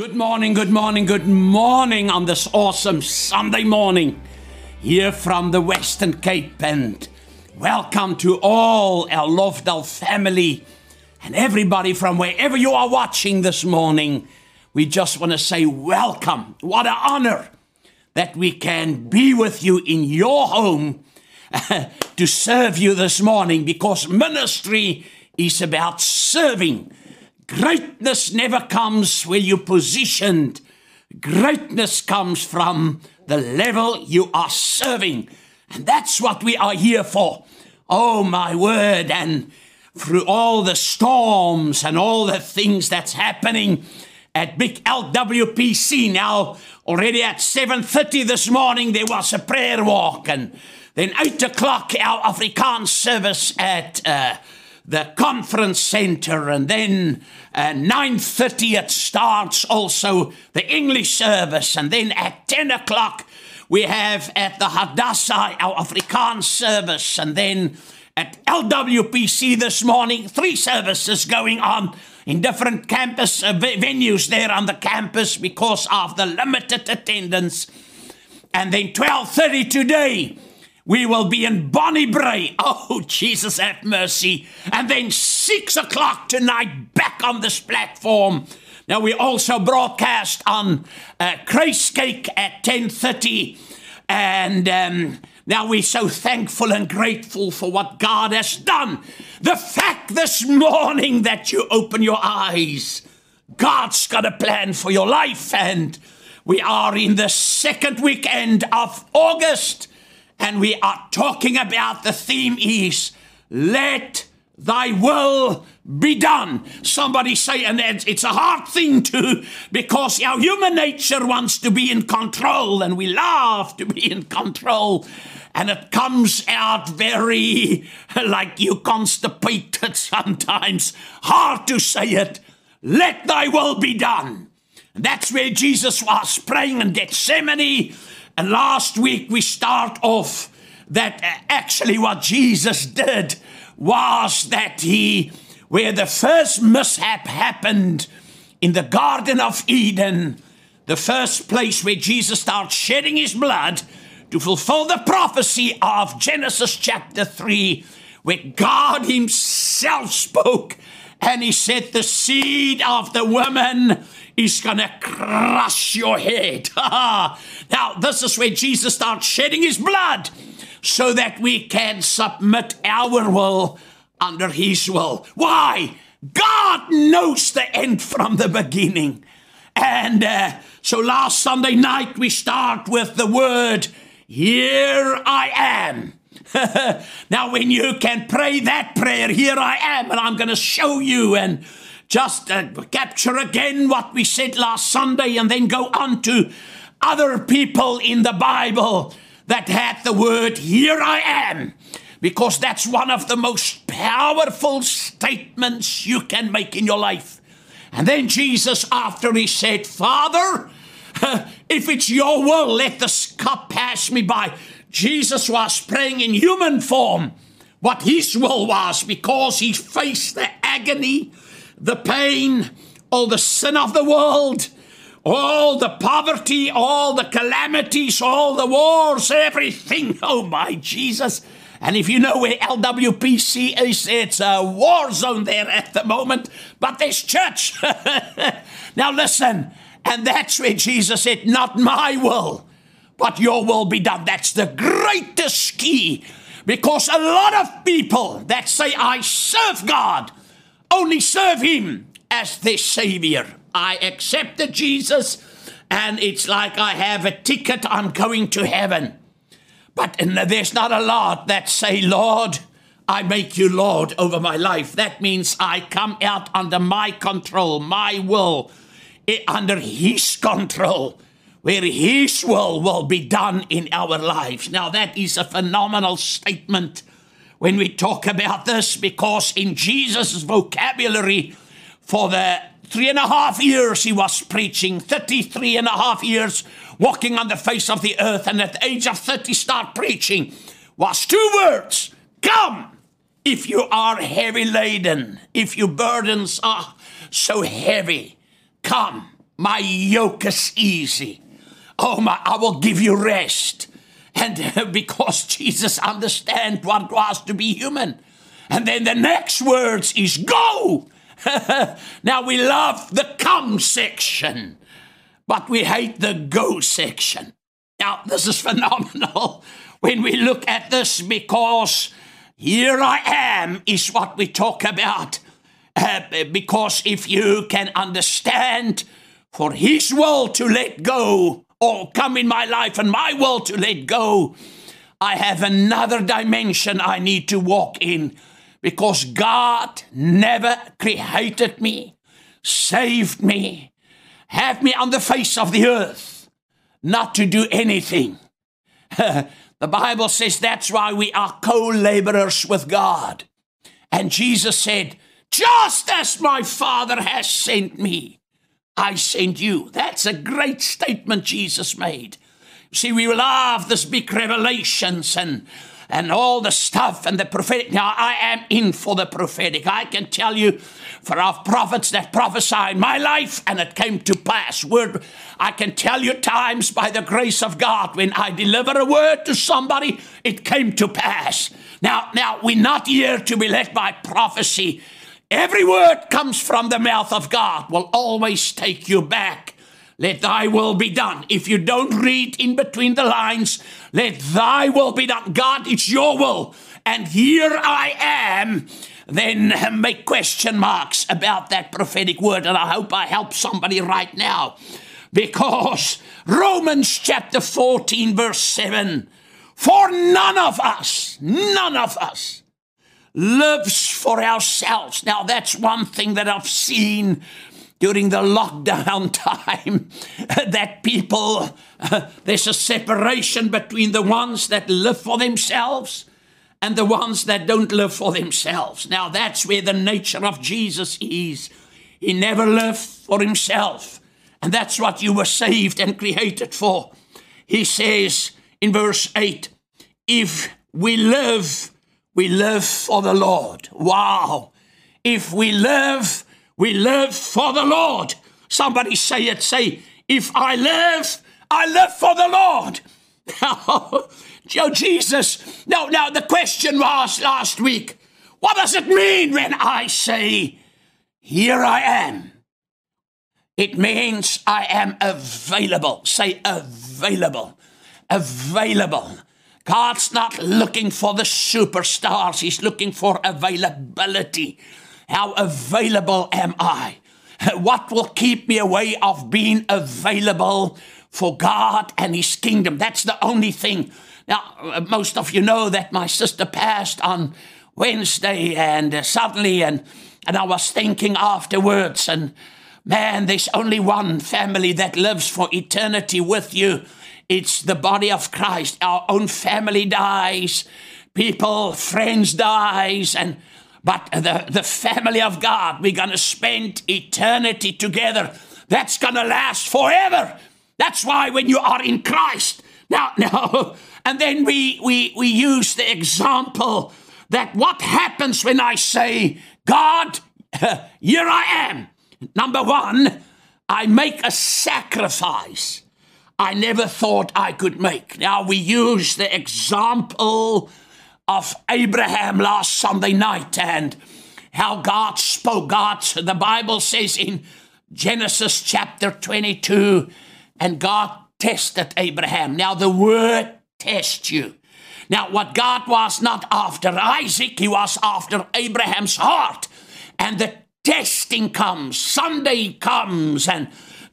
Good morning on this awesome Sunday morning here from the Western Cape, and welcome to all our Lovedale family and everybody from wherever you are watching this morning. We just want to say welcome. What an honor that we can be with you in your home to serve you this morning, because ministry is about serving. Greatness never comes where you're positioned. Greatness comes from the level you are serving. And that's what we are here for. Oh, my word. And through all the storms and all the things that's happening at big LWPC now, already at 7:30 this morning, there was a prayer walk. And then 8 o'clock, our Afrikaans service at the conference center, and then 9:30 it starts also the English service, and then at 10 o'clock we have at the Hadassah our Afrikaans service, and then at LWPC this morning 3 services going on in different campus venues there on the campus because of the limited attendance. And then 12:30 today we will be in Bonnybray. Oh, Jesus have mercy. And then 6 o'clock tonight, back on this platform. Now, we also broadcast on Grace Cake at 10:30. And now we're so thankful and grateful for what God has done. The fact this morning that you open your eyes, God's got a plan for your life. And we are in the second weekend of August. And we are talking about, the theme is, let thy will be done. Somebody say, and it's a hard thing to, because our human nature wants to be in control, and we love to be in control. And it comes out very, like you constipated sometimes, hard to say it, let thy will be done. And that's where Jesus was praying in Gethsemane. And last week we start off that actually what Jesus did was that where the first mishap happened in the Garden of Eden, the first place where Jesus starts shedding his blood to fulfill the prophecy of Genesis chapter 3, where God himself spoke and he said, the seed of the woman is going to crush your head. Now, this is where Jesus starts shedding his blood so that we can submit our will under his will. Why? God knows the end from the beginning. And so last Sunday night, we start with the word, here I am. Now, when you can pray that prayer, here I am, and I'm going to show you and just capture again what we said last Sunday, and then go on to other people in the Bible that had the word, here I am, because that's one of the most powerful statements you can make in your life. And then Jesus, after he said, Father, if it's your will, let this cup pass me by. Jesus was praying in human form what his will was, because he faced the agony, the pain, all the sin of the world, all the poverty, all the calamities, all the wars, everything. Oh, my Jesus. And if you know where LWPC is, it's a war zone there at the moment, but there's church. Now listen, and that's where Jesus said, not my will, but your will be done. That's the greatest key, because a lot of people that say, I serve God, only serve him as their savior. I accepted Jesus, and it's like I have a ticket, I'm going to heaven. But there's not a lot that say, Lord, I make you Lord over my life. That means I come out under my control, my will, under his control, where his will be done in our lives. Now, that is a phenomenal statement when we talk about this, because in Jesus' vocabulary, for the 3.5 years he was preaching, 33.5 years walking on the face of the earth, and at the age of 30 start preaching, was 2 words, come, if you are heavy laden, if your burdens are so heavy, come. My yoke is easy. Oh, I will give you rest. And because Jesus understands what it was to be human. And then the next words is go. Now we love the come section, but we hate the go section. Now this is phenomenal when we look at this, because here I am is what we talk about. Because if you can understand for his will to let go, or come in my life and my will to let go, I have another dimension I need to walk in, because God never created me, saved me, have me on the face of the earth, not to do anything. The Bible says that's why we are co-laborers with God. And Jesus said, just as my Father has sent me, I send you. That's a great statement Jesus made. See, we love this big revelations and all the stuff and the prophetic. Now, I am in for the prophetic. I can tell you, for our prophets that prophesy in my life, and it came to pass. Word, I can tell you times by the grace of God, when I deliver a word to somebody, it came to pass. Now we're not here to be led by prophecy. Every word comes from the mouth of God will always take you back. Let thy will be done. If you don't read in between the lines, let thy will be done. God, it's your will. And here I am. Then make question marks about that prophetic word. And I hope I help somebody right now. Because Romans chapter 14 verse 7. For none of us lives for ourselves. Now that's one thing that I've seen during the lockdown time, that people, there's a separation between the ones that live for themselves and the ones that don't live for themselves. Now that's where the nature of Jesus is. He never lived for himself. And that's what you were saved and created for. He says in verse 8, if we live for the Lord. Wow. If we live for the Lord. Somebody say it. Say, if I live for the Lord. Oh, Jesus. Now, the question was last week, what does it mean when I say, here I am? It means I am available. Say, available. Available. God's not looking for the superstars. He's looking for availability. How available am I? What will keep me away of being available for God and his kingdom? That's the only thing. Now, most of you know that my sister passed on Wednesday, and suddenly, and I was thinking afterwards, and man, there's only one family that lives for eternity with you. It's the body of Christ. Our own family dies, people, friends dies, but the family of God, we're going to spend eternity together. That's going to last forever. That's why when you are in Christ. Now, and then we use the example that what happens when I say, God, here I am. Number one, I make a sacrifice I never thought I could make. Now, we use the example of Abraham last Sunday night, and how God spoke. God, the Bible says in Genesis chapter 22, and God tested Abraham. Now the word test you. Now what God was not after Isaac, he was after Abraham's heart. And the testing comes, Sunday comes, and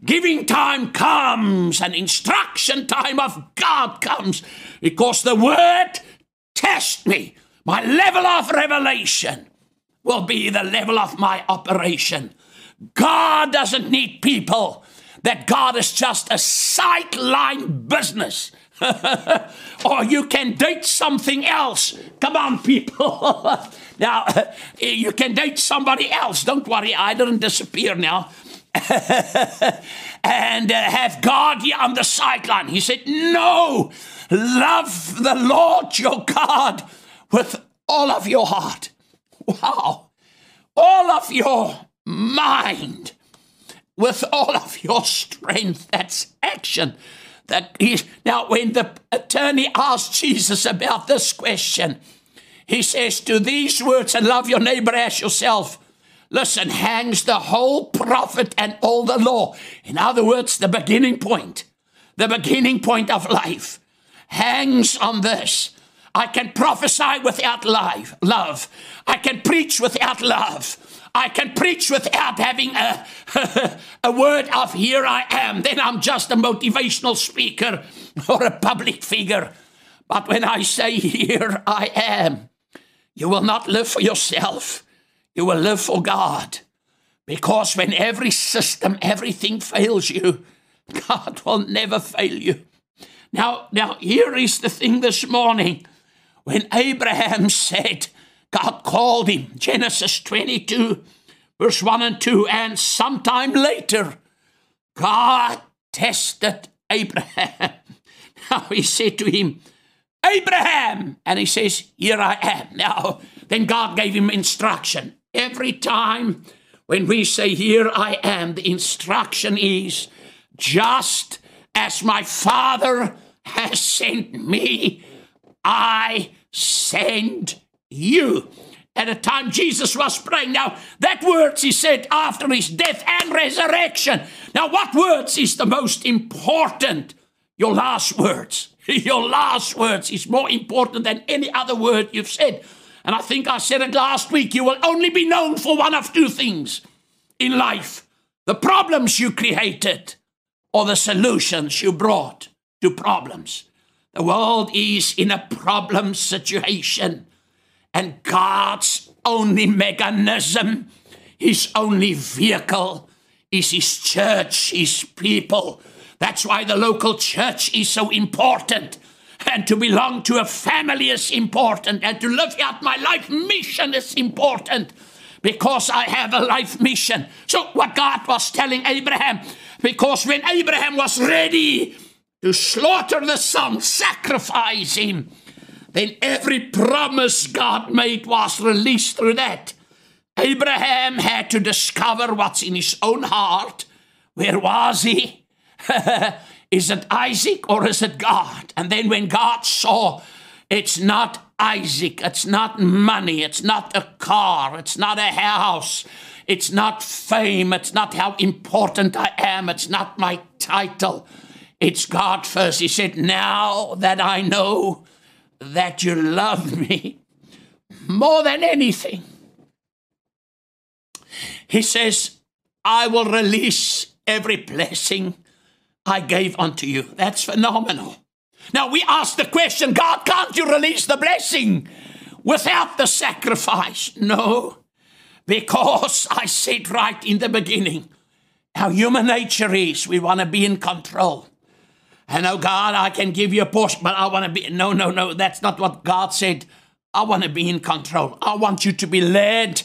giving time comes, and instruction time of God comes, because the word test me. My level of revelation will be the level of my operation. God doesn't need people. That God is just a sideline business. Or you can date something else. Come on, people. Now, you can date somebody else. Don't worry, I didn't disappear now. And have God here on the sideline. He said, no, love the Lord your God with all of your heart. Wow. All of your mind. with all of your strength. That's action. Now, when the attorney asked Jesus about this question, he says, "Do these words, and love your neighbor as yourself," listen, hangs the whole prophet and all the law. In other words, the beginning point of life hangs on this. I can prophesy without love. I can preach without love. I can preach without having a word of "here I am." Then I'm just a motivational speaker or a public figure. But when I say "here I am," you will not live for yourself. You will live for God. Because when every system, everything fails you, God will never fail you. Now, here is the thing this morning. When Abraham said, God called him, Genesis 22, verse 1 and 2, and sometime later, God tested Abraham. Now, he said to him, Abraham, and he says, "Here I am." Now, then God gave him instruction. Every time when we say, "Here I am," the instruction is, just as my Father has sent me, I send you. At a time Jesus was praying. Now, that words he said after his death and resurrection. Now, what words is the most important? Your last words. Your last words is more important than any other word you've said. And I think I said it last week. You will only be known for one of two things in life: the problems you created or the solutions you brought to problems. The world is in a problem situation. And God's only mechanism, his only vehicle, is his church, his people. That's why the local church is so important. And to belong to a family is important. And to live out my life mission is important, because I have a life mission. So what God was telling Abraham, because when Abraham was ready to slaughter the son, sacrifice him, then every promise God made was released through that. Abraham had to discover what's in his own heart. Where was he? Is it Isaac or is it God? And then when God saw, it's not Isaac, it's not money, it's not a car, it's not a house, it's not fame, it's not how important I am, it's not my title. It's God first. He said, now that I know that you love me more than anything, he says, I will release every blessing I gave unto you. That's phenomenal. Now we ask the question, God, can't you release the blessing without the sacrifice? No, because I said right in the beginning, our human nature is we want to be in control. And oh God, I can give you a portion, but I want to be, no, that's not what God said. I want to be in control. I want you to be led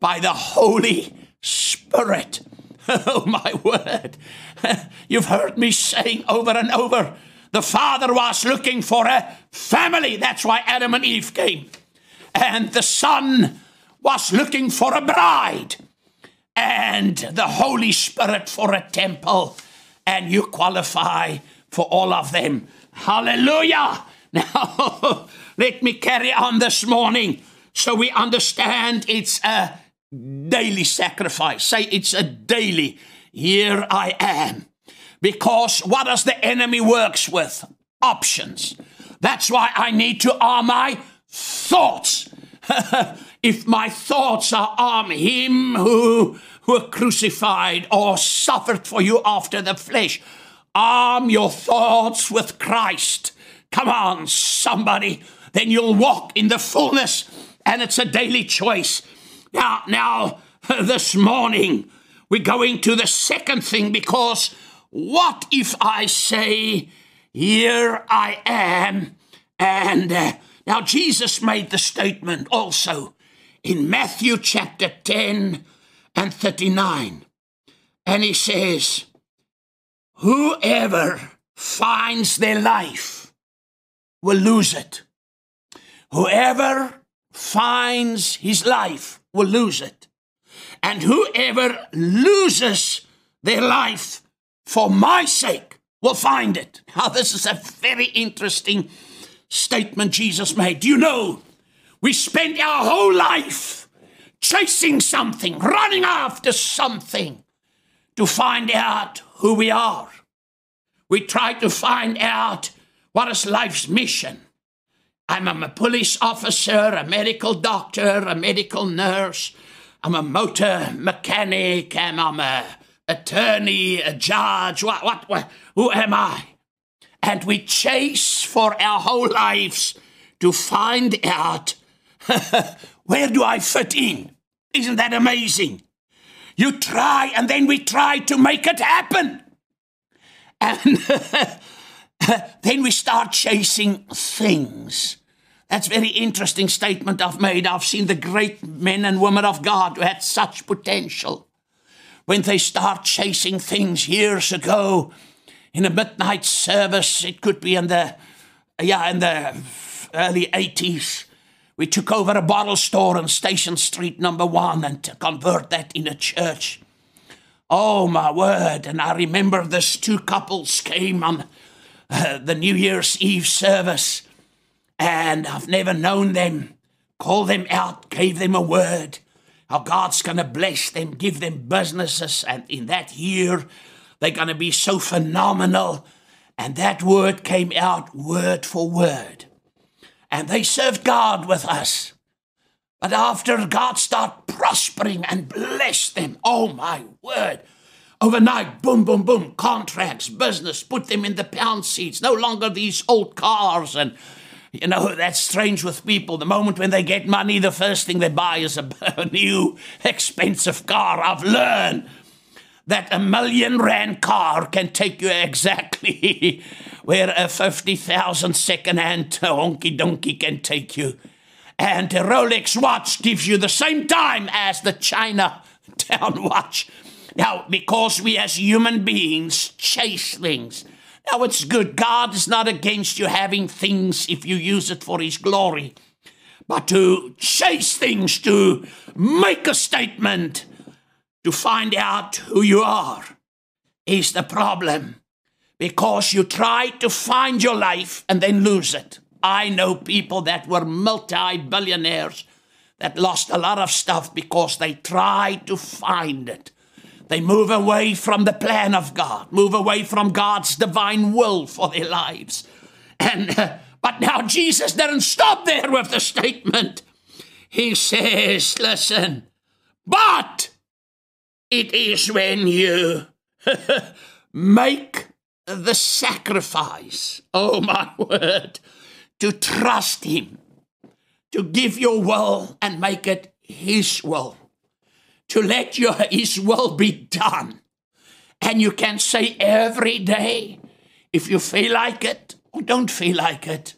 by the Holy Spirit. Oh, my word. You've heard me saying over and over, the Father was looking for a family. That's why Adam and Eve came. And the Son was looking for a bride. And the Holy Spirit for a temple. And you qualify for all of them. Hallelujah. Now, let me carry on this morning so we understand it's a daily sacrifice. Say it's a daily, here I am. Because what does the enemy works with? Options. That's why I need to arm my thoughts. If my thoughts are arm him who were crucified or suffered for you after the flesh, arm your thoughts with Christ. Come on, somebody. Then you'll walk in the fullness, and it's a daily choice. Now, this morning, we're going to the second thing, because what if I say, here I am? And now Jesus made the statement also in Matthew chapter 10 and 39. And he says, whoever finds their life will lose it. Whoever finds his life will lose it. And whoever loses their life for my sake will find it. Now, this is a very interesting statement Jesus made. You know, we spend our whole life chasing something, running after something to find out who we are. We try to find out what is life's mission. I'm a police officer, a medical doctor, a medical nurse. I'm a motor mechanic, and I'm an attorney, a judge. What? Who am I? And we chase for our whole lives to find out, where do I fit in? Isn't that amazing? You try, and then we try to make it happen. And then we start chasing things. That's a very interesting statement I've made. I've seen the great men and women of God who had such potential. When they start chasing things years ago, in a midnight service, it could be in the early 80s, we took over a bottle store on Station Street number 1 and to convert that in a church. Oh, my word. And I remember this, two couples came on the New Year's Eve service, and I've never known them. Called them out, gave them a word, how God's going to bless them, give them businesses, and in that year, they're going to be so phenomenal. And that word came out word for word. And they served God with us. But after God started prospering and blessed them, oh my word, overnight, boom, boom, boom, contracts, business, put them in the pound seats, no longer these old cars. And, you know, that's strange with people. The moment when they get money, the first thing they buy is a new expensive car. I've learned that a R1 million car can take you exactly where a 50,000 second-hand honky-donkey can take you. And a Rolex watch gives you the same time as the Chinatown watch. Now, because we as human beings chase things. Now, it's good. God is not against you having things if you use it for His glory. But to chase things, to make a statement, to find out who you are, is the problem. Because you try to find your life and then lose it. I know people that were multi-billionaires that lost a lot of stuff because they tried to find it. They move away from the plan of God, move away from God's divine will for their lives. But now Jesus didn't stop there with the statement. He says, listen, but it is when you make the sacrifice, oh my word, to trust Him, to give your will and make it His will, to let His will be done. And you can say every day, if you feel like it or don't feel like it,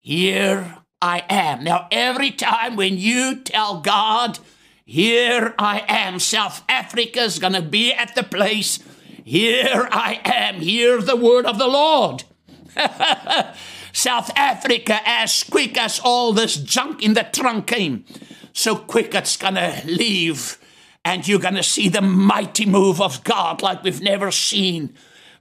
here I am. Now, every time when you tell God, here I am, South Africa's going to be at the place, here I am, hear the word of the Lord. South Africa, as quick as all this junk in the trunk came, so quick it's going to leave, and you're going to see the mighty move of God like we've never seen,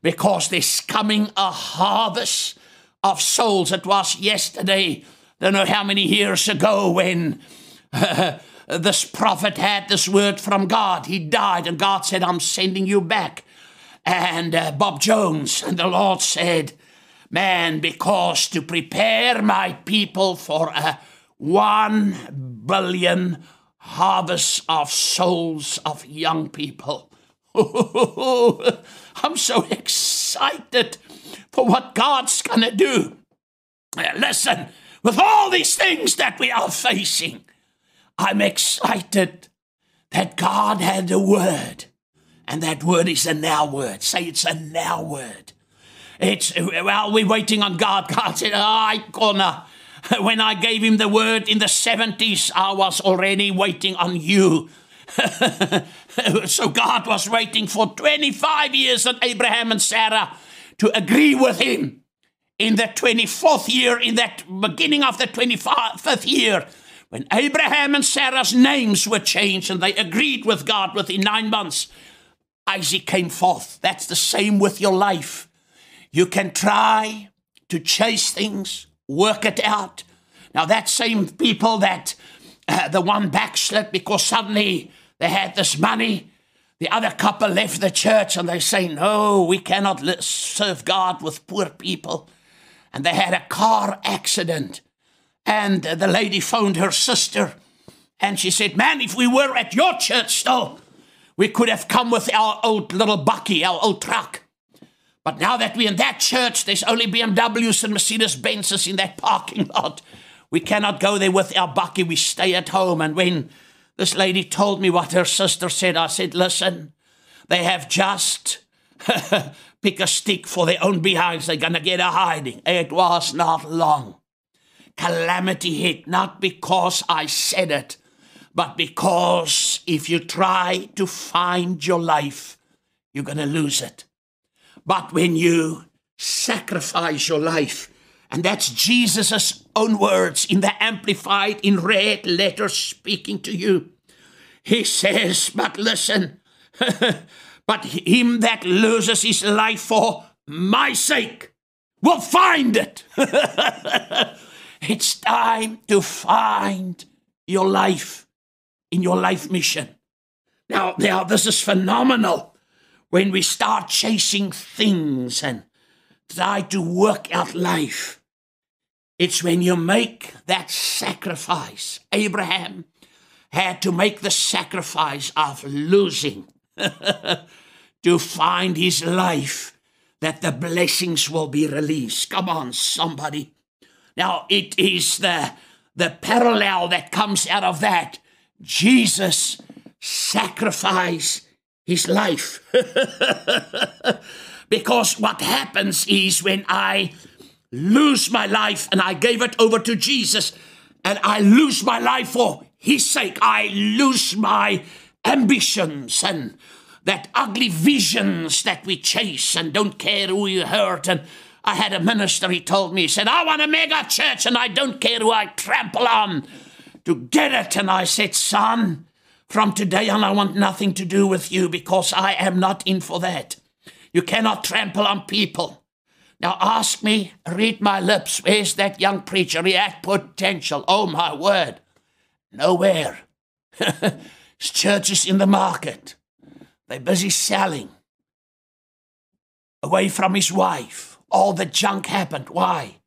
because there's coming a harvest of souls. It was yesterday, I don't know how many years ago, when this prophet had this word from God. He died, and God said, I'm sending you back. And Bob Jones, and the Lord said, man, because to prepare my people for a 1 billion harvest of souls of young people. I'm so excited for what God's going to do. Listen, with all these things that we are facing, I'm excited that God had a word, and that word is a now word. Say it's a now word. It's, well, we're waiting on God. God said, when I gave Him the word in the 70s, I was already waiting on you. So God was waiting for 25 years on Abraham and Sarah to agree with Him. In the 24th year, in that beginning of the 25th year, when Abraham and Sarah's names were changed and they agreed with God within 9 months, Isaac came forth. That's the same with your life. You can try to chase things, work it out. Now, that same people that the one backslid because suddenly they had this money, the other couple left the church and they say, no, we cannot serve God with poor people. And they had a car accident. And the lady phoned her sister and she said, man, if we were at your church still, we could have come with our old little bucky, our old truck. But now that we're in that church, there's only BMWs and Mercedes-Benzes in that parking lot. We cannot go there with our bucky. We stay at home. And when this lady told me what her sister said, I said, listen, they have just pick a stick for their own behinds. They're going to get a hiding. It was not long. Calamity hit, not because I said it, but because if you try to find your life, you're going to lose it. But when you sacrifice your life, and that's Jesus' own words in the Amplified in red letters speaking to you. He says, but listen, but him that loses his life for my sake will find it. It's time to find your life in your life mission. Now this is phenomenal. When we start chasing things and try to work out life, it's when you make that sacrifice. Abraham had to make the sacrifice of losing to find his life, that the blessings will be released. Come on, somebody. Now, it is the parallel that comes out of that. Jesus sacrificed his life. Because what happens is when I lose my life and I gave it over to Jesus and I lose my life for his sake, I lose my ambitions and that ugly visions that we chase and don't care who you hurt. And I had a minister, he told me, he said, I want a mega church and I don't care who I trample on to get it. And I said, son, from today on, I want nothing to do with you because I am not in for that. You cannot trample on people. Now ask me, read my lips. Where's that young preacher? He had potential. Oh, my word. Nowhere. His church is in the market. They're busy selling. Away from his wife. All the junk happened. Why?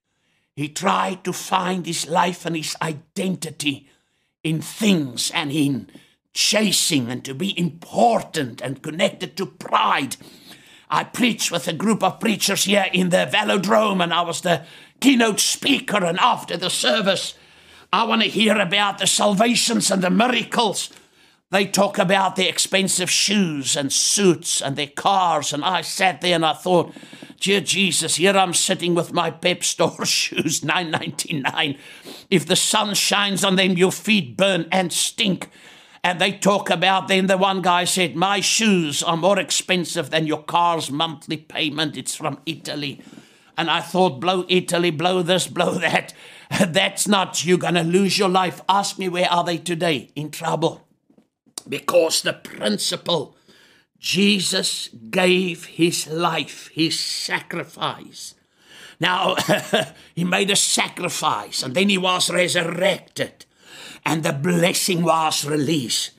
He tried to find his life and his identity in things and in chasing and to be important and connected to pride. I preached with a group of preachers here in the Velodrome and I was the keynote speaker, and after the service, I want to hear about the salvations and the miracles. They talk about their expensive shoes and suits and their cars, and I sat there and I thought, dear Jesus, here I'm sitting with my Pep Store shoes, $9.99. If the sun shines on them, your feet burn and stink. And they talk about, then the one guy said, my shoes are more expensive than your car's monthly payment. It's from Italy. And I thought, blow Italy, blow this, blow that. That's not, you're going to lose your life. Ask me, where are they today? In trouble. Because the principle, Jesus gave his life, his sacrifice. Now, he made a sacrifice and then he was resurrected. And the blessing was released,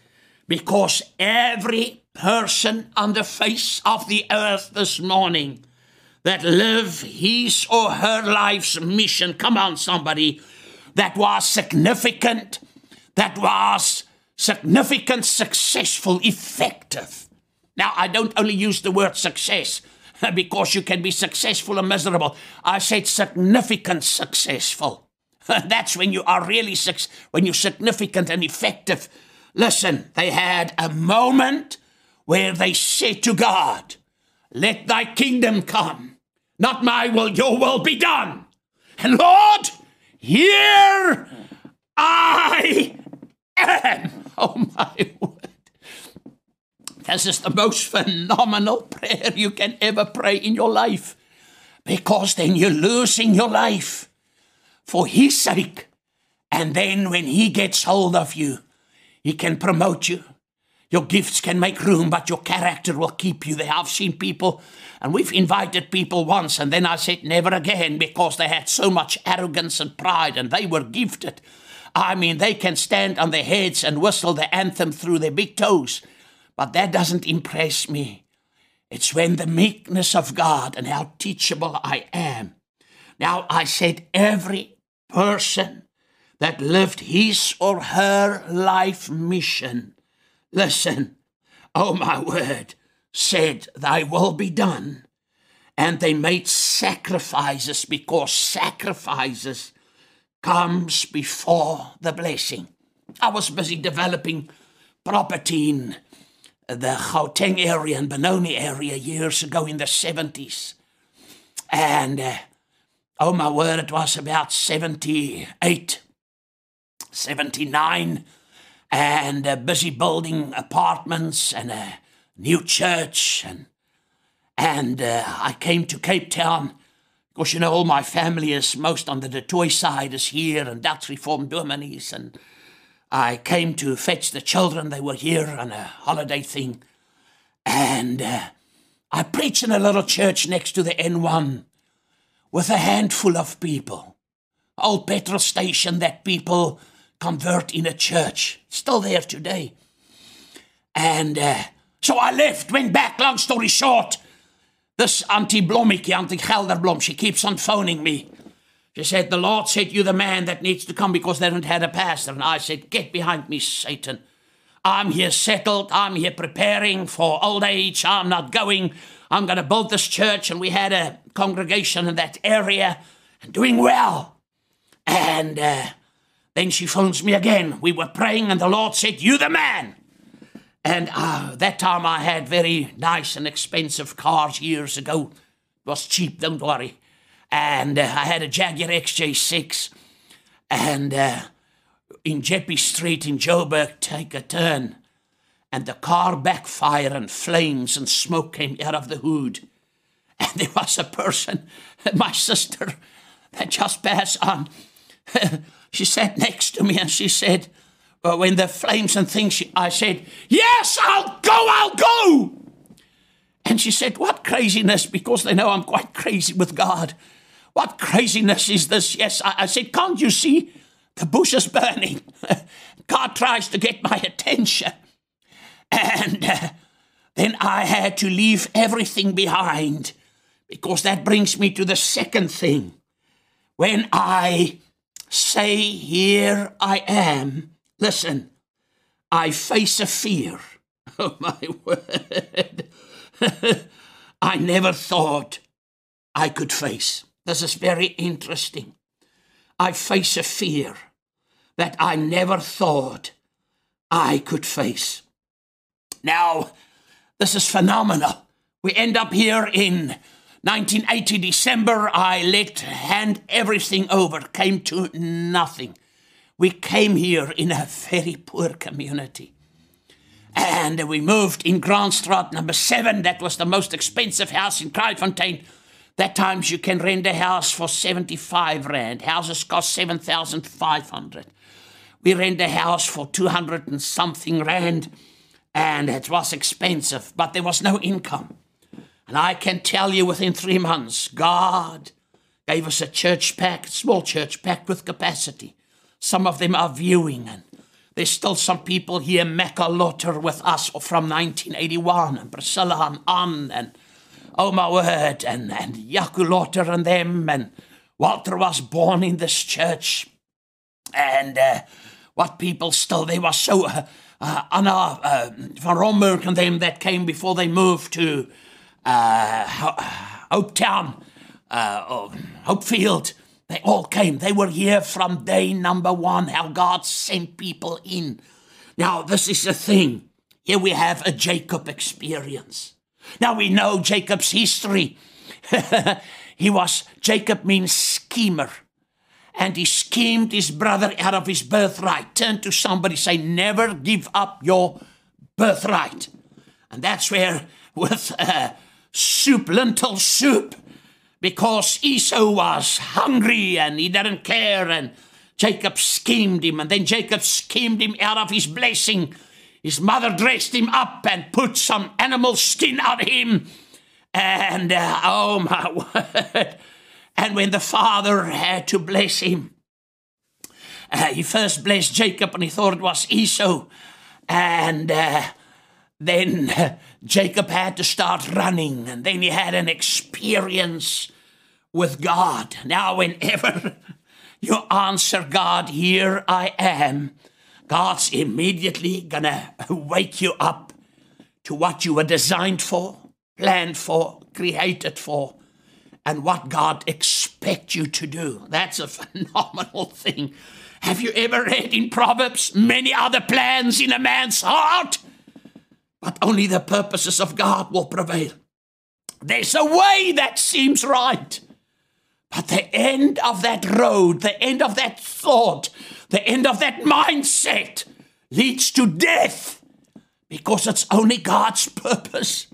because every person on the face of the earth this morning that live his or her life's mission, come on somebody, that was significant, successful, effective. Now, I don't only use the word success because you can be successful and miserable. I said significant, successful. That's when you are really when you're significant and effective. Listen, they had a moment where they said to God, let thy kingdom come, not my will, your will be done. And Lord, here I am. Oh my word. This is the most phenomenal prayer you can ever pray in your life, because then you're losing your life for his sake, and then when he gets hold of you, he can promote you, Your gifts can make room, but your character will keep you there. I've seen people, and we've invited people once, and then I said never again because they had so much arrogance and pride, and they were gifted. I mean, they can stand on their heads and whistle the anthem through their big toes, but that doesn't impress me. It's when the meekness of God and how teachable I am. Now, I said every person that lived his or her life mission, listen, oh my word, said, thy will be done. And they made sacrifices because sacrifices comes before the blessing. I was busy developing property in the Gauteng area and Benoni area years ago in the 70s. And, oh my word, it was about 78, 79, and busy building apartments and a new church. And I came to Cape Town, because, you know, all my family is most on the Datoy side is here, and that's Reformed Dominies, and I came to fetch the children. They were here on a holiday thing. And I preached in a little church next to the N1 with a handful of people. Old petrol station that people convert in a church. Still there today. And so I left, went back, long story short. This Auntie Blomiki, Auntie Gelderblom, she keeps on phoning me. She said, the Lord said, you're the man that needs to come because they don't have a pastor. And I said, get behind me, Satan. I'm here settled. I'm here preparing for old age. I'm not going. I'm going to build this church. And we had a congregation in that area and doing well. And then she phones me again. We were praying and the Lord said, you're the man. And that time I had very nice and expensive cars years ago. It was cheap, don't worry. And I had a Jaguar XJ6. And in Jeppe Street in Joburg, take a turn. And the car backfired and flames and smoke came out of the hood. And there was a person, my sister, that just passed on. She sat next to me and she said, well, when the flames and things, I said, yes, I'll go. And she said, what craziness, because they know I'm quite crazy with God. What craziness is this? Yes, I said, can't you see? The bush is burning. God tries to get my attention. And then I had to leave everything behind, because that brings me to the second thing. When I say, here I am, listen, I face a fear. Oh, my word. I never thought I could face. This is very interesting. I face a fear that I never thought I could face. Now, this is phenomenal. We end up here in 1980, December. I hand everything over, came to nothing. We came here in a very poor community. And we moved in Grandstraat number 7. That was the most expensive house in Cryfontein. That time you can rent a house for 75 rand. Houses cost 7,500. We rented a house for 200 and something rand. And it was expensive, but there was no income. And I can tell you within 3 months, God gave us a church packed, small church packed with capacity. Some of them are viewing, and there's still some people here, Macalotter with us from 1981, and Priscilla and Ann, and oh my word, and Yakulotter and them, and Walter was born in this church, and what people still, they were so, Anna van Romberg and them that came before they moved to Hopetown, or Hopefield. They all came. They were here from day number 1, how God sent people in. Now, this is the thing. Here we have a Jacob experience. Now, we know Jacob's history. Jacob means schemer. And he schemed his brother out of his birthright. Turn to somebody, say, never give up your birthright. And that's where, with lentil soup, because Esau was hungry and he didn't care, and Jacob schemed him, and then Jacob schemed him out of his blessing. His mother dressed him up and put some animal skin on him. And, oh my word. And when the father had to bless him, he first blessed Jacob and he thought it was Esau. And then Jacob had to start running. And then he had an experience with God. Now, whenever you answer God, here I am, God's immediately gonna wake you up to what you were designed for, planned for, created for, and what God expects you to do. That's a phenomenal thing. Have you ever read in Proverbs, many are the plans in a man's heart, but only the purposes of God will prevail. There's a way that seems right, but the end of that road, the end of that thought, the end of that mindset leads to death, because it's only God's purpose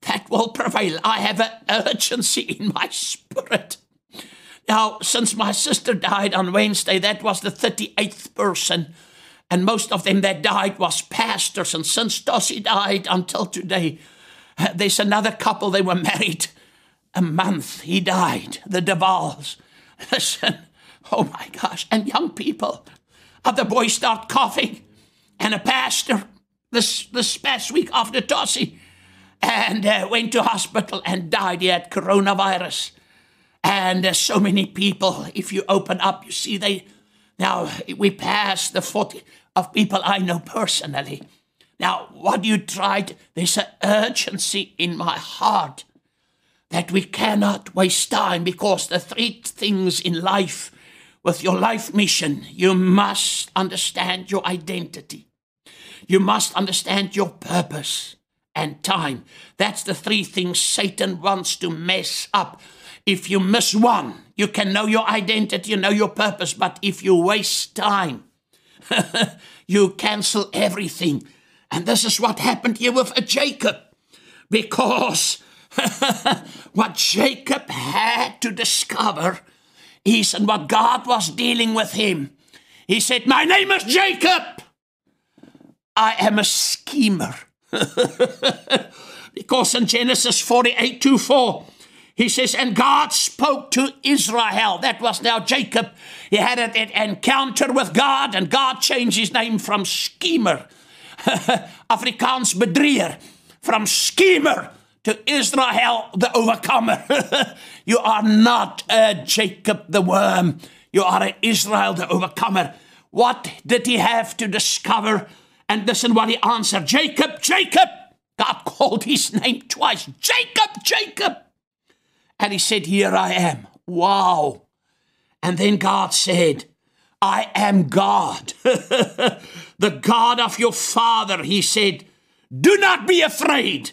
that will prevail. I have an urgency in my spirit. Now, since my sister died on Wednesday, that was the 38th person, and most of them that died was pastors, and since Tossie died until today, there's another couple, they were married a month. He died, the Devals. Listen, oh my gosh, and young people. Other boys start coughing, and a pastor this past week after Tossie, and went to hospital and died. He had coronavirus. And so many people, if you open up, you see they, now we pass the 40 of people I know personally. Now, what you tried, there's an urgency in my heart that we cannot waste time, because the three things in life, with your life mission, you must understand your identity. You must understand your purpose and time. That's the three things Satan wants to mess up. If you miss one, you can know your identity, you know your purpose, but if you waste time, you cancel everything. And this is what happened here with Jacob, because what Jacob had to discover is, and what God was dealing with him, he said, my name is Jacob. I am a schemer. Because in Genesis 48:4, he says, and God spoke to Israel. That was now Jacob. He had an encounter with God, and God changed his name from schemer, Afrikaans bedrieger, from schemer to Israel the overcomer. You are not a Jacob the worm. You are an Israel the overcomer. What did he have to discover? And listen what he answered. Jacob, Jacob. God called his name twice. Jacob, Jacob. And he said, here I am. Wow. And then God said, I am God, the God of your father. He said, do not be afraid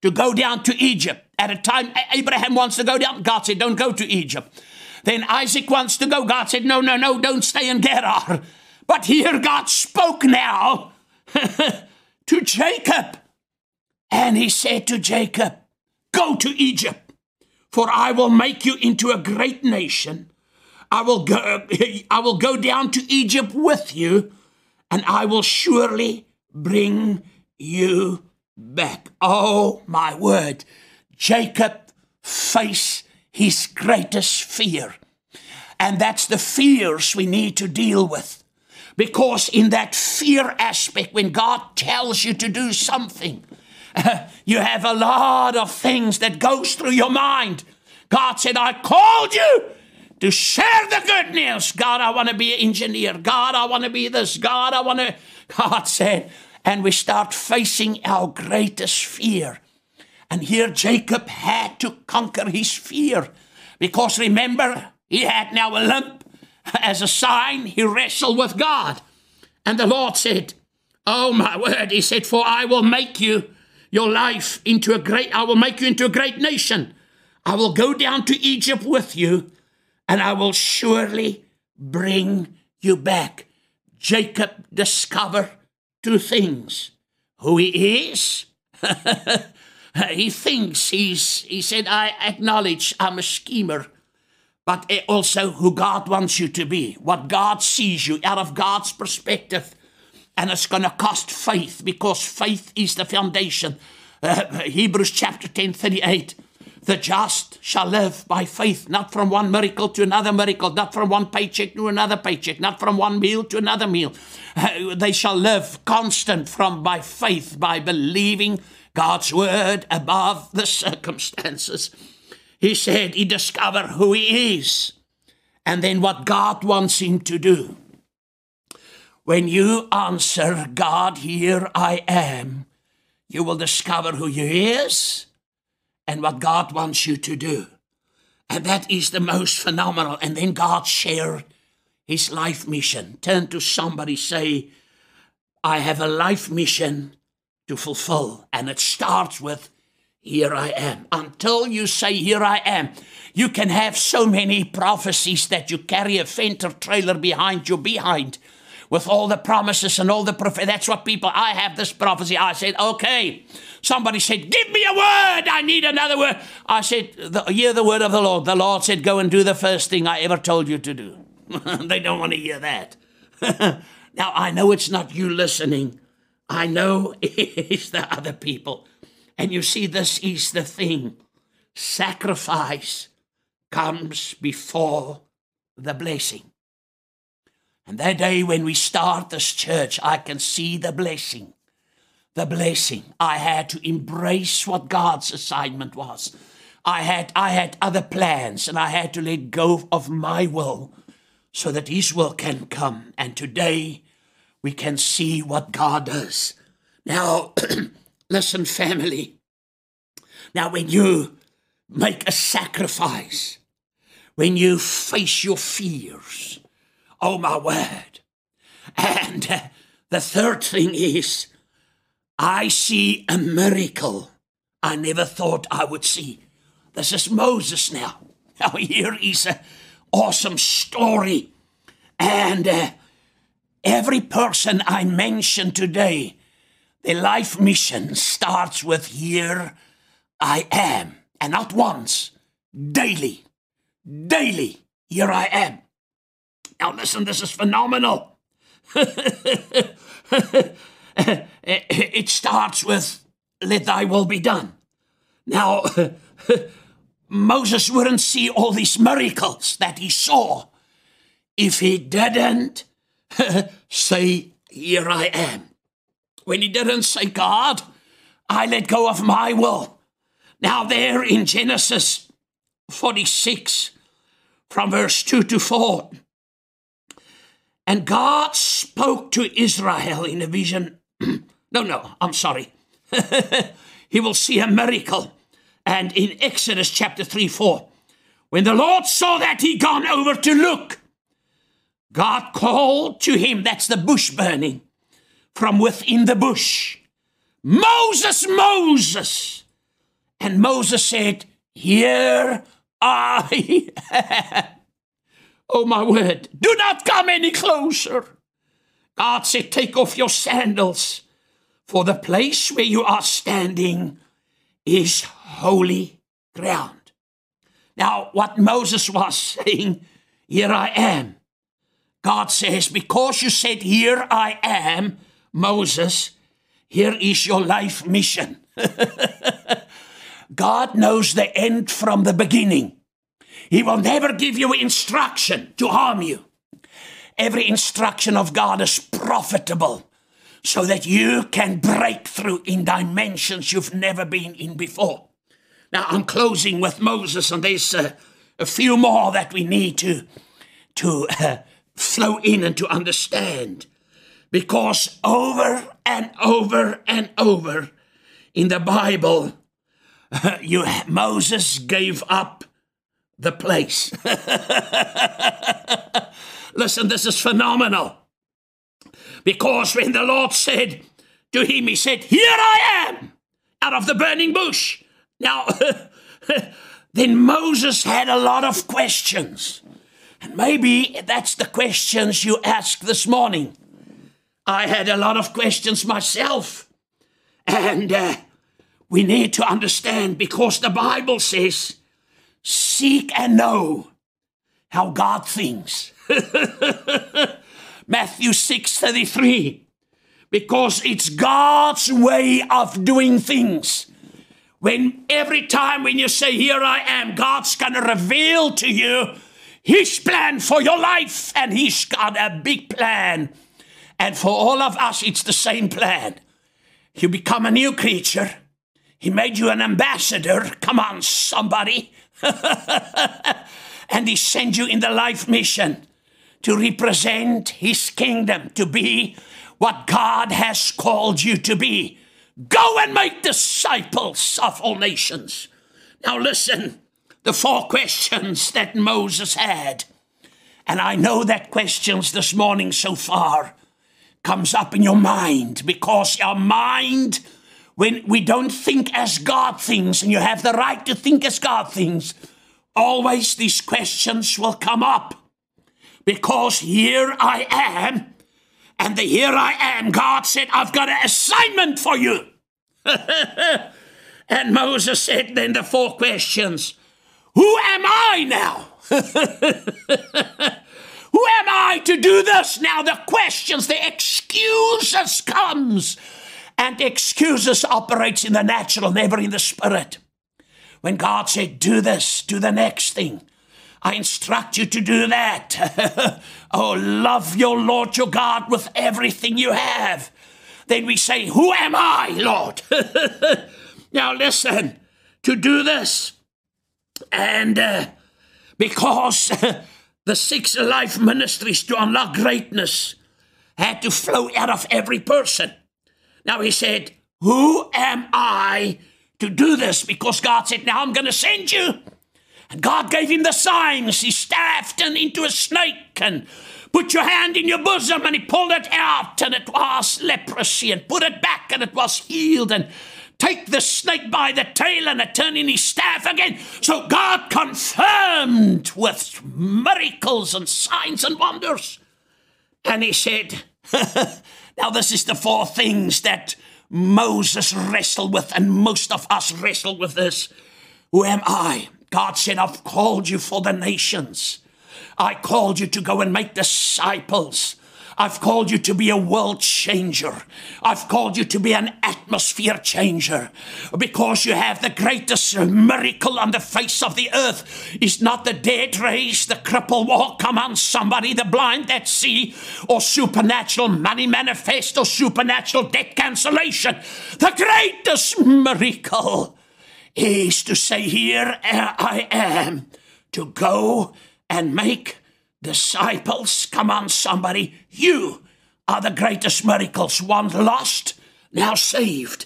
to go down to Egypt. At a time, Abraham wants to go down. God said, don't go to Egypt. Then Isaac wants to go. God said, no, don't stay in Gerar. But here God spoke now to Jacob. And he said to Jacob, go to Egypt. For I will make you into a great nation. I will go down to Egypt with you, and I will surely bring you back. Oh, my word. Jacob faced his greatest fear. And that's the fears we need to deal with. Because in that fear aspect, when God tells you to do something, you have a lot of things that goes through your mind. God said, I called you to share the good news. God, I want to be an engineer. God, I want to be this. God, I want to... God said, and we start facing our greatest fear. And here Jacob had to conquer his fear. Because remember, he had now a limp. As a sign, he wrestled with God. And the Lord said, oh my word, he said, for I will make you your life into a great, I will make you into a great nation. I will go down to Egypt with you, and I will surely bring you back. Jacob discovered two things. Who he is. He thinks he said, I acknowledge I'm a schemer, but also who God wants you to be, what God sees you out of God's perspective. and it's going to cost faith, because faith is the foundation. Hebrews chapter 10:38, the just shall live by faith, not from one miracle to another miracle, not from one paycheck to another paycheck, not from one meal to another meal. They shall live constant from by faith, by believing God's word above the circumstances. He said he discovered who he is and then what God wants him to do. When you answer, God, here I am, you will discover who he is and what God wants you to do. And that is the most phenomenal. And then God shared his life mission. Turn to somebody, say, I have a life mission to fulfill. And it starts with, here I am. Until you say, here I am, you can have so many prophecies that you carry a fender trailer behind, with all the promises and all the prophecy. That's what people, I have this prophecy. I said, okay. Somebody said, give me a word. I need another word. I said, hear the word of the Lord. The Lord said, go and do the first thing I ever told you to do. They don't want to hear that. Now, I know it's not you listening. I know it's the other people. And you see, this is the thing. Sacrifice comes before the blessing. And that day when we start this church, I can see the blessing. The blessing. I had to embrace what God's assignment was. I had other plans, and I had to let go of my will so that his will can come. And today we can see what God does. Now, listen, family. Now, when you make a sacrifice, when you face your fears, oh, my word. And the third thing is, I see a miracle I never thought I would see. This is Moses now. Now, here is an awesome story. And every person I mention today, their life mission starts with, here I am. And not once, daily, daily, here I am. Now listen, this is phenomenal. It starts with, let thy will be done. Now, Moses wouldn't see all these miracles that he saw if he didn't say, here I am. When he didn't say, God, I let go of my will. Now there in Genesis 46, from verse 2 to 4, and God spoke to Israel in a vision. He will see a miracle. And in Exodus chapter 3:4, when the Lord saw that he gone over to look, God called to him, that's the bush burning, from within the bush, Moses, Moses. And Moses said, here I am. Oh, my word, do not come any closer. God said, take off your sandals, for the place where you are standing is holy ground. Now, what Moses was saying, here I am. God says, because you said, here I am, Moses, here is your life mission. God knows the end from the beginning. He will never give you instruction to harm you. Every instruction of God is profitable so that you can break through in dimensions you've never been in before. Now, I'm closing with Moses, and there's a few more that we need to flow in and to understand. Because over and over and over in the Bible, Moses gave up the place. Listen, this is phenomenal. Because when the Lord said to him, he said, here I am, out of the burning bush. Now, then Moses had a lot of questions. And maybe that's the questions you ask this morning. I had a lot of questions myself. And we need to understand, because the Bible says, seek and know how God thinks. Matthew 6:33. because it's God's way of doing things. When every time when you say, here I am, God's going to reveal to you his plan for your life, and he's got a big plan. And for all of us, it's the same plan. You become a new creature. He made you an ambassador. Come on, somebody. And he sent you in the life mission to represent his kingdom, to be what God has called you to be. Go and make disciples of all nations. Now listen, the four questions that Moses had, and I know that questions this morning so far comes up in your mind, because your mind, when we don't think as God thinks, and you have the right to think as God thinks, always these questions will come up. Because here I am, and the here I am, God said, I've got an assignment for you. And Moses said then the four questions. Who am I now? Who am I to do this? Now the questions, the excuses comes. And excuses operates in the natural, never in the spirit. When God said, do this, do the next thing. I instruct you to do that. Oh, love your Lord, your God, with everything you have. Then we say, who am I, Lord? Now listen, to do this. And because the six life ministries to unlock greatness had to flow out of every person. Now he said, who am I to do this? Because God said, now I'm going to send you. And God gave him the signs. He staffed and into a snake and put your hand in your bosom, and he pulled it out, and it was leprosy, and put it back, and it was healed, and take the snake by the tail, and it turned in his staff again. So God confirmed with miracles and signs and wonders. And he said, now this is the four things that Moses wrestled with, and most of us wrestle with this. Who am I? God said, I've called you for the nations. I called you to go and make disciples. I've called you to be a world changer. I've called you to be an atmosphere changer, because you have the greatest miracle on the face of the earth. It's not the dead raised, the cripple walk, come on somebody, the blind that see, or supernatural money manifest, or supernatural debt cancellation. The greatest miracle is to say, here I am, to go and make disciples. Come on, somebody. You are the greatest miracles. One lost, now saved.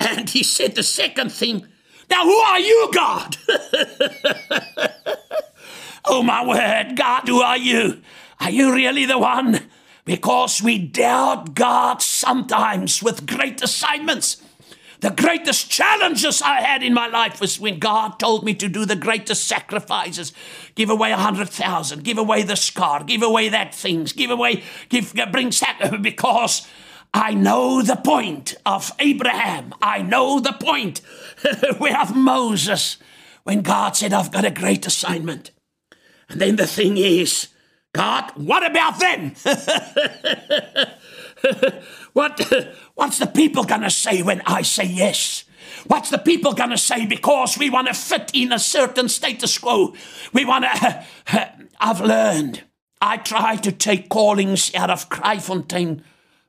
And he said the second thing, now who are you, God? Oh, my word, God, who are you? Are you really the one? Because we doubt God sometimes with great assignments. The greatest challenges I had in my life was when God told me to do the greatest sacrifices. Give away 100,000, give away this car, give away that things, bring sacrifice, because I know the point of Abraham. I know the point of Moses when God said, I've got a great assignment. And then the thing is, God, what about them? What's the people gonna say when I say yes? What's the people gonna say? Because we want to fit in a certain status quo. We want to. I've learned. I tried to take callings out of Cryfontein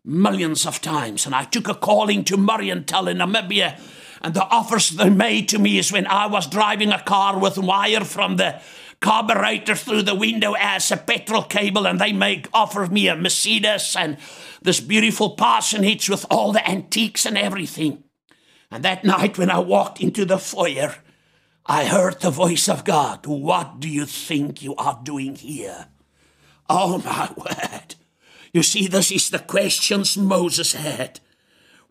millions of times, and I took a calling to Mariental in Namibia, and the offers they made to me is when I was driving a car with wire from the carburetor through the window as a petrol cable, and they offered me a Mercedes and this beautiful parsonage with all the antiques and everything. And that night when I walked into the foyer, I heard the voice of God. What do you think you are doing here? Oh, my word. You see, this is the questions Moses had.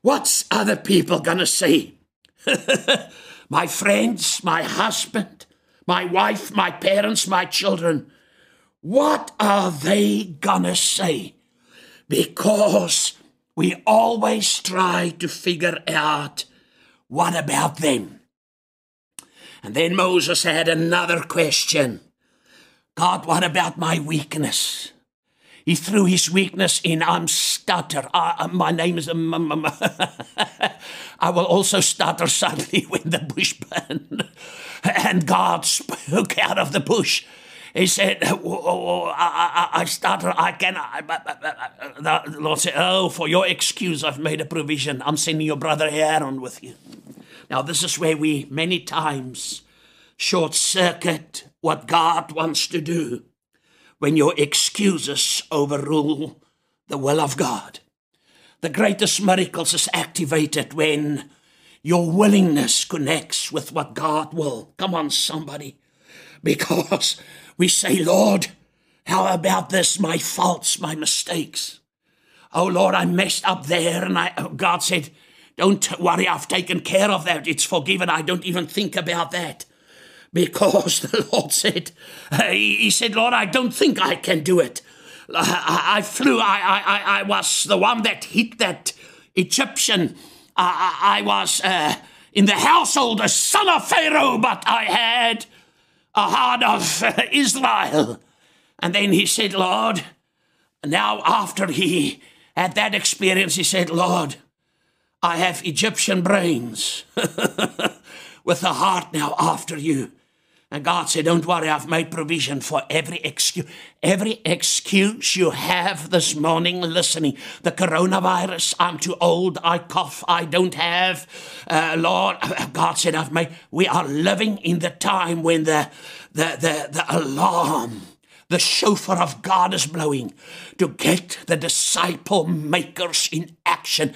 What's other people gonna say? My friends, my husband, my wife, my parents, my children, what are they gonna say? Because we always try to figure out, what about them? And then Moses had another question. God, what about my weakness? He threw his weakness in. I'm stutter. My name is... I will also stutter suddenly when the bush burned. And God spoke out of the bush. He said, I stutter, I can. The Lord said, oh, for your excuse, I've made a provision. I'm sending your brother Aaron with you. Now, this is where we many times short circuit what God wants to do when your excuses overrule the will of God. The greatest miracles is activated when your willingness connects with what God will. Come on, somebody. Because we say, Lord, how about this, my faults, my mistakes? Oh, Lord, I messed up there. And God said, don't worry, I've taken care of that. It's forgiven. I don't even think about that. Because the Lord said, he said, Lord, I don't think I can do it. I flew. I was the one that hit that Egyptian. I was in the household, a son of Pharaoh, but I had a heart of Israel. And then he said, Lord, now after he had that experience, he said, Lord, I have Egyptian brains with a heart now after you. And God said, don't worry, I've made provision for every excuse. Every excuse you have this morning listening. The coronavirus, I'm too old, I cough, I don't have. Lord, God said, I've made. We are living in the time when the alarm, the shofar of God is blowing to get the disciple makers in action.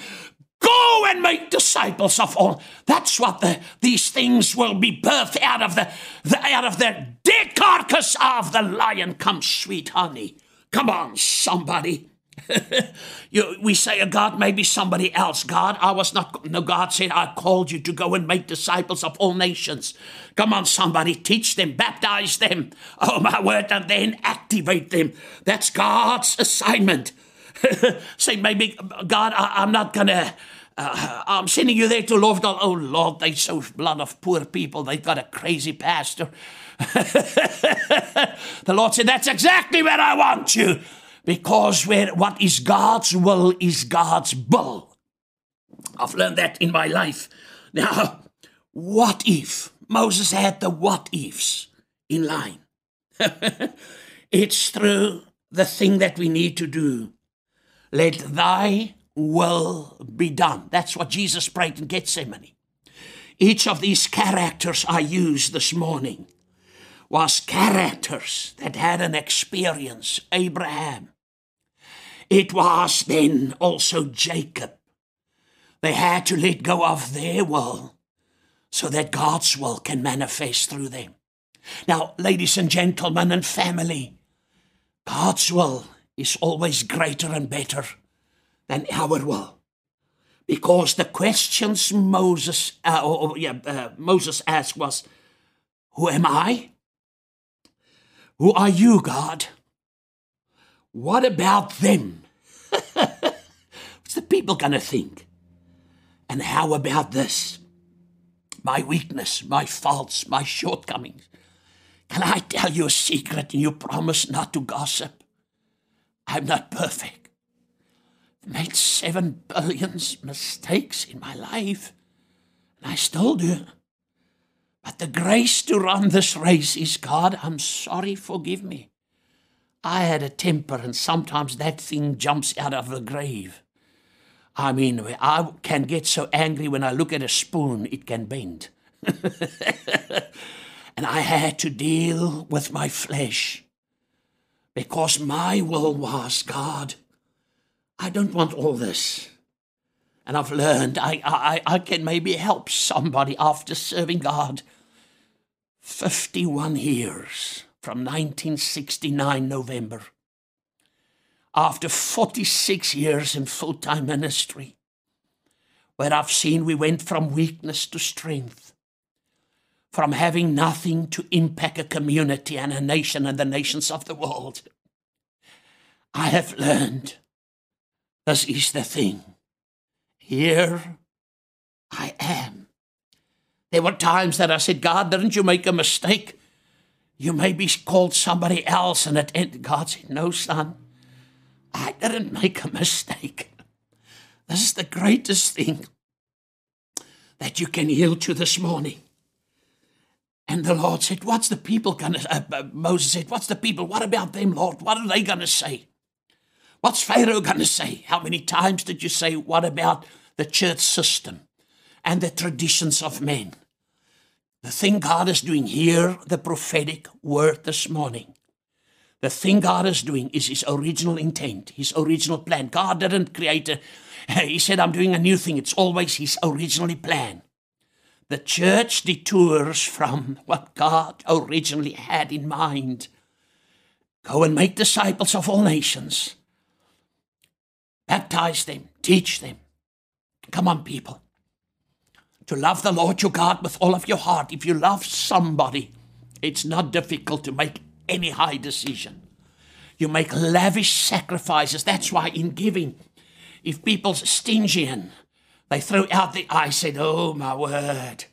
Go and make disciples of all. That's what these things will be birthed out of the dead carcass of the lion. Come, sweet honey. Come on, somebody. We say, oh, God, maybe somebody else. God, I was not. No, God said, I called you to go and make disciples of all nations. Come on, somebody. Teach them, baptize them. Oh, my word, and then activate them. That's God's assignment. Say, maybe, God, I'm not going to, I'm sending you there to Lovedale. Oh, Lord, they so blood of poor people. They've got a crazy pastor. The Lord said, that's exactly where I want you. Because what is God's will is God's bull. I've learned that in my life. Now, what if? Moses had the what ifs in line. It's through the thing that we need to do. Let thy will be done. That's what Jesus prayed in Gethsemane. Each of these characters I used this morning was characters that had an experience. Abraham. It was then also Jacob. They had to let go of their will so that God's will can manifest through them. Now, ladies and gentlemen and family, God's will is always greater and better than our will. Because the questions Moses asked was, who am I? Who are you, God? What about them? What's the people going to think? And how about this? My weakness, my faults, my shortcomings. Can I tell you a secret and you promise not to gossip? I'm not perfect. I've made 7 billion mistakes in my life, and I still do. But the grace to run this race is, God, I'm sorry, forgive me. I had a temper, and sometimes that thing jumps out of the grave. I mean, I can get so angry when I look at a spoon, it can bend. And I had to deal with my flesh. Because my will was, God, I don't want all this. And I've learned I can maybe help somebody after serving God 51 years from 1969 November. After 46 years in full-time ministry, where I've seen we went from weakness to strength. From having nothing to impact a community and a nation and the nations of the world. I have learned this is the thing. Here I am. There were times that I said, God, didn't you make a mistake? You maybe called somebody else, and God said, no, son. I didn't make a mistake. This is the greatest thing that you can yield to this morning. And the Lord said, what's the people going to, Moses said, what's the people, what about them, Lord? What are they going to say? What's Pharaoh going to say? How many times did you say, what about the church system and the traditions of men? The thing God is doing here, the prophetic word this morning, the thing God is doing is his original intent, his original plan. God didn't create he said, I'm doing a new thing. It's always his originally plan. The church detours from what God originally had in mind. Go and make disciples of all nations. Baptize them. Teach them. Come on, people. To love the Lord your God with all of your heart. If you love somebody, it's not difficult to make any high decision. You make lavish sacrifices. That's why in giving, if people's stingy and they throw out the eye, said, oh my word,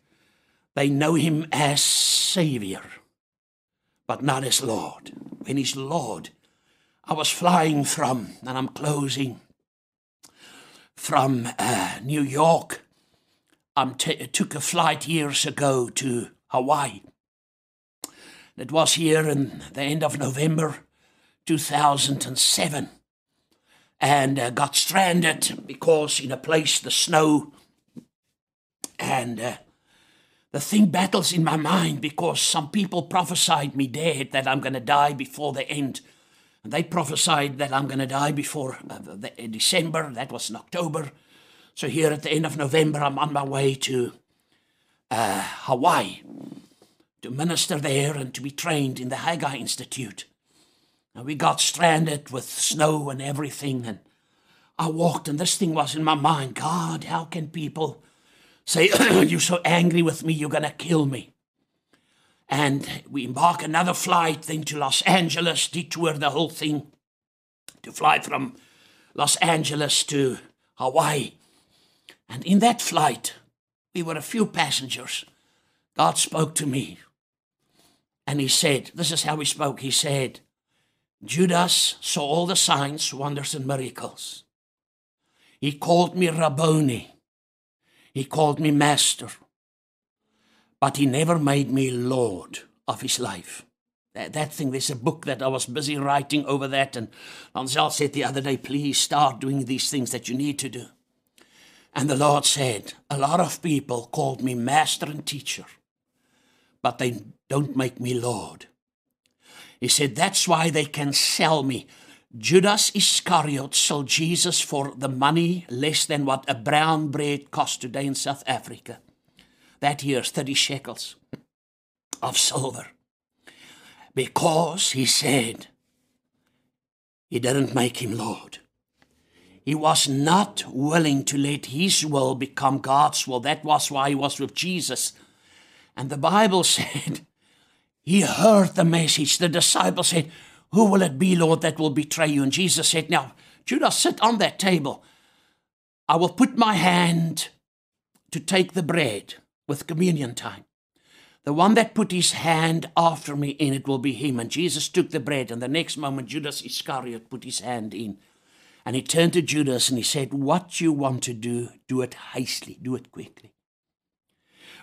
they know him as Savior, but not as Lord. When he's Lord, I was flying from, and I'm closing, from New York. I took a flight years ago to Hawaii. It was here in the end of November 2007. And got stranded because in a place, the snow, and the thing battles in my mind because some people prophesied me dead, that I'm going to die before the end. And they prophesied that I'm going to die before December. That was in October. So here at the end of November, I'm on my way to Hawaii to minister there and to be trained in the Haggai Institute. And we got stranded with snow and everything, and I walked, and this thing was in my mind. God, how can people say, you're so angry with me, you're going to kill me? And we embark another flight then to Los Angeles, detour the whole thing, to fly from Los Angeles to Hawaii. And in that flight, we were a few passengers. God spoke to me, and he said, this is how he spoke, he said, Judas saw all the signs, wonders, and miracles. He called me Rabboni. He called me Master. But he never made me Lord of his life. That thing, there's a book that I was busy writing over that, and Ansel said the other day, please start doing these things that you need to do. And the Lord said, a lot of people called me Master and Teacher, but they don't make me Lord. He said, that's why they can sell me. Judas Iscariot sold Jesus for the money less than what a brown bread costs today in South Africa. That year, 30 shekels of silver. Because, he said, he didn't make him Lord. He was not willing to let his will become God's will. That was why he was with Jesus. And the Bible said, he heard the message. The disciples said, who will it be, Lord, that will betray you? And Jesus said, now, Judas, sit on that table. I will put my hand to take the bread with communion time. The one that put his hand after me in, it will be him. And Jesus took the bread. And the next moment, Judas Iscariot put his hand in. And he turned to Judas and he said, what you want to do, do it hastily, do it quickly.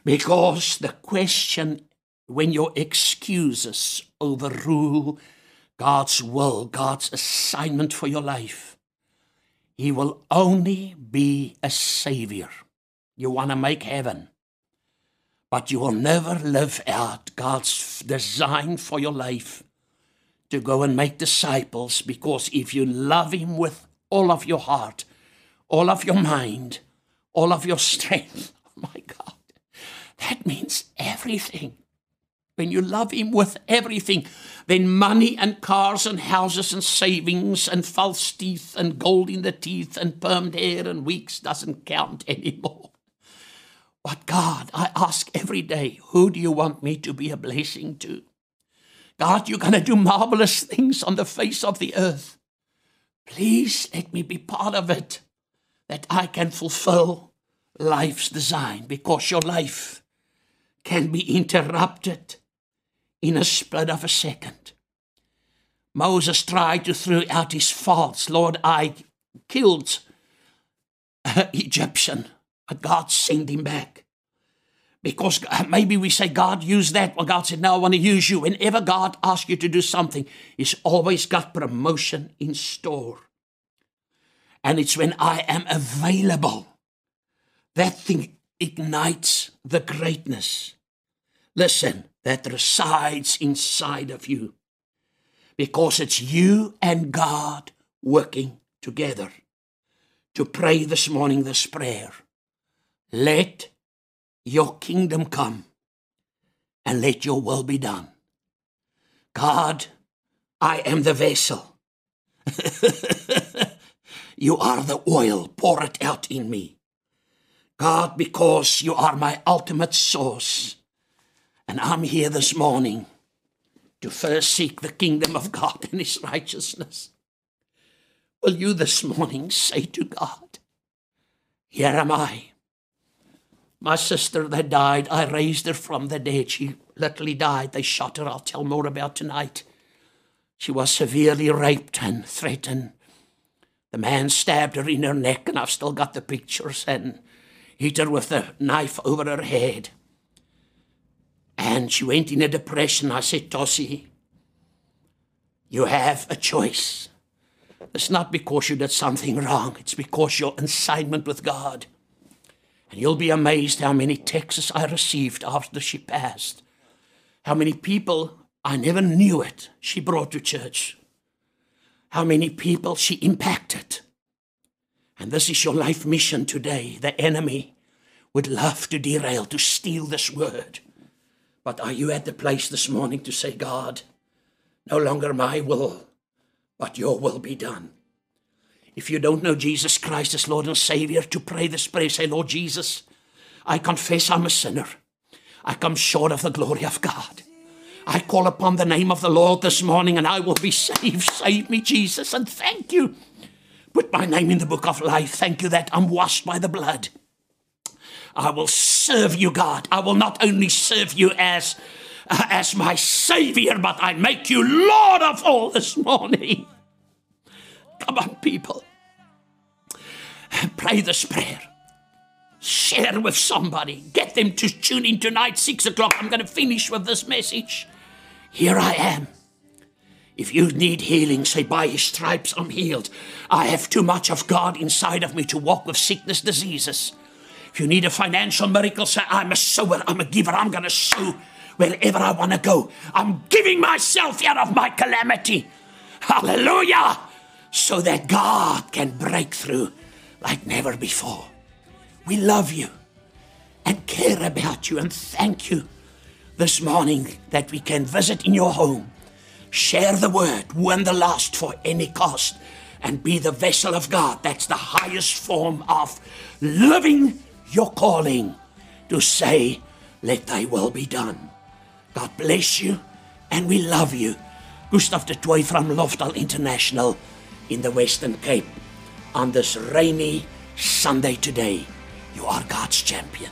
Because the question is, when your excuses overrule God's will, God's assignment for your life, he will only be a savior. You want to make heaven, but you will never live out God's design for your life to go and make disciples, because if you love him with all of your heart, all of your mind, all of your strength, oh my God, that means everything. When you love him with everything, then money and cars and houses and savings and false teeth and gold in the teeth and permed hair and wigs doesn't count anymore. But God, I ask every day, who do you want me to be a blessing to? God, you're going to do marvelous things on the face of the earth. Please let me be part of it, that I can fulfill life's design, because your life can be interrupted in a split of a second. Moses tried to throw out his faults. Lord, I killed an Egyptian, but God sent him back. Because maybe we say, God, use that. Well, God said, no, I want to use you. Whenever God asks you to do something, he's always got promotion in store. And it's when I am available, that thing ignites the greatness. Listen, that resides inside of you. Because it's you and God working together. To pray this morning this prayer. Let your kingdom come and let your will be done. God, I am the vessel. You are the oil, pour it out in me. God, because you are my ultimate source. And I'm here this morning to first seek the kingdom of God and his righteousness. Will you this morning say to God, here am I. My sister that died, I raised her from the dead. She literally died. They shot her. I'll tell more about tonight. She was severely raped and threatened. The man stabbed her in her neck, and I've still got the pictures, and hit her with a knife over her head. And she went in a depression. I said, Tossie, you have a choice. It's not because you did something wrong. It's because your assignment with God. And you'll be amazed how many texts I received after she passed. How many people, I never knew it, she brought to church. How many people she impacted. And this is your life mission today. The enemy would love to derail, to steal this word. But are you at the place this morning to say, God, no longer my will, but your will be done? If you don't know Jesus Christ as Lord and Savior, to pray this prayer, say, Lord Jesus, I confess I'm a sinner. I come short of the glory of God. I call upon the name of the Lord this morning and I will be saved. Save me, Jesus, and thank you. Put my name in the book of life. Thank you that I'm washed by the blood. I will serve you, God. I will not only serve you as my Savior, but I make you Lord of all this morning. Come on, people. Pray this prayer. Share with somebody. Get them to tune in tonight, 6 o'clock. I'm going to finish with this message. Here I am. If you need healing, say, by his stripes I'm healed. I have too much of God inside of me to walk with sickness, diseases. If you need a financial miracle, say, I'm a sower, I'm a giver, I'm going to sow wherever I want to go. I'm giving myself out of my calamity. Hallelujah! So that God can break through like never before. We love you and care about you and thank you this morning that we can visit in your home, share the word, win the lost for any cost, and be the vessel of God. That's the highest form of living your calling, to say, let thy will be done. God bless you and we love you. Gustav Datoy from Lovedale International in the Western Cape on this rainy Sunday today. You are God's champion.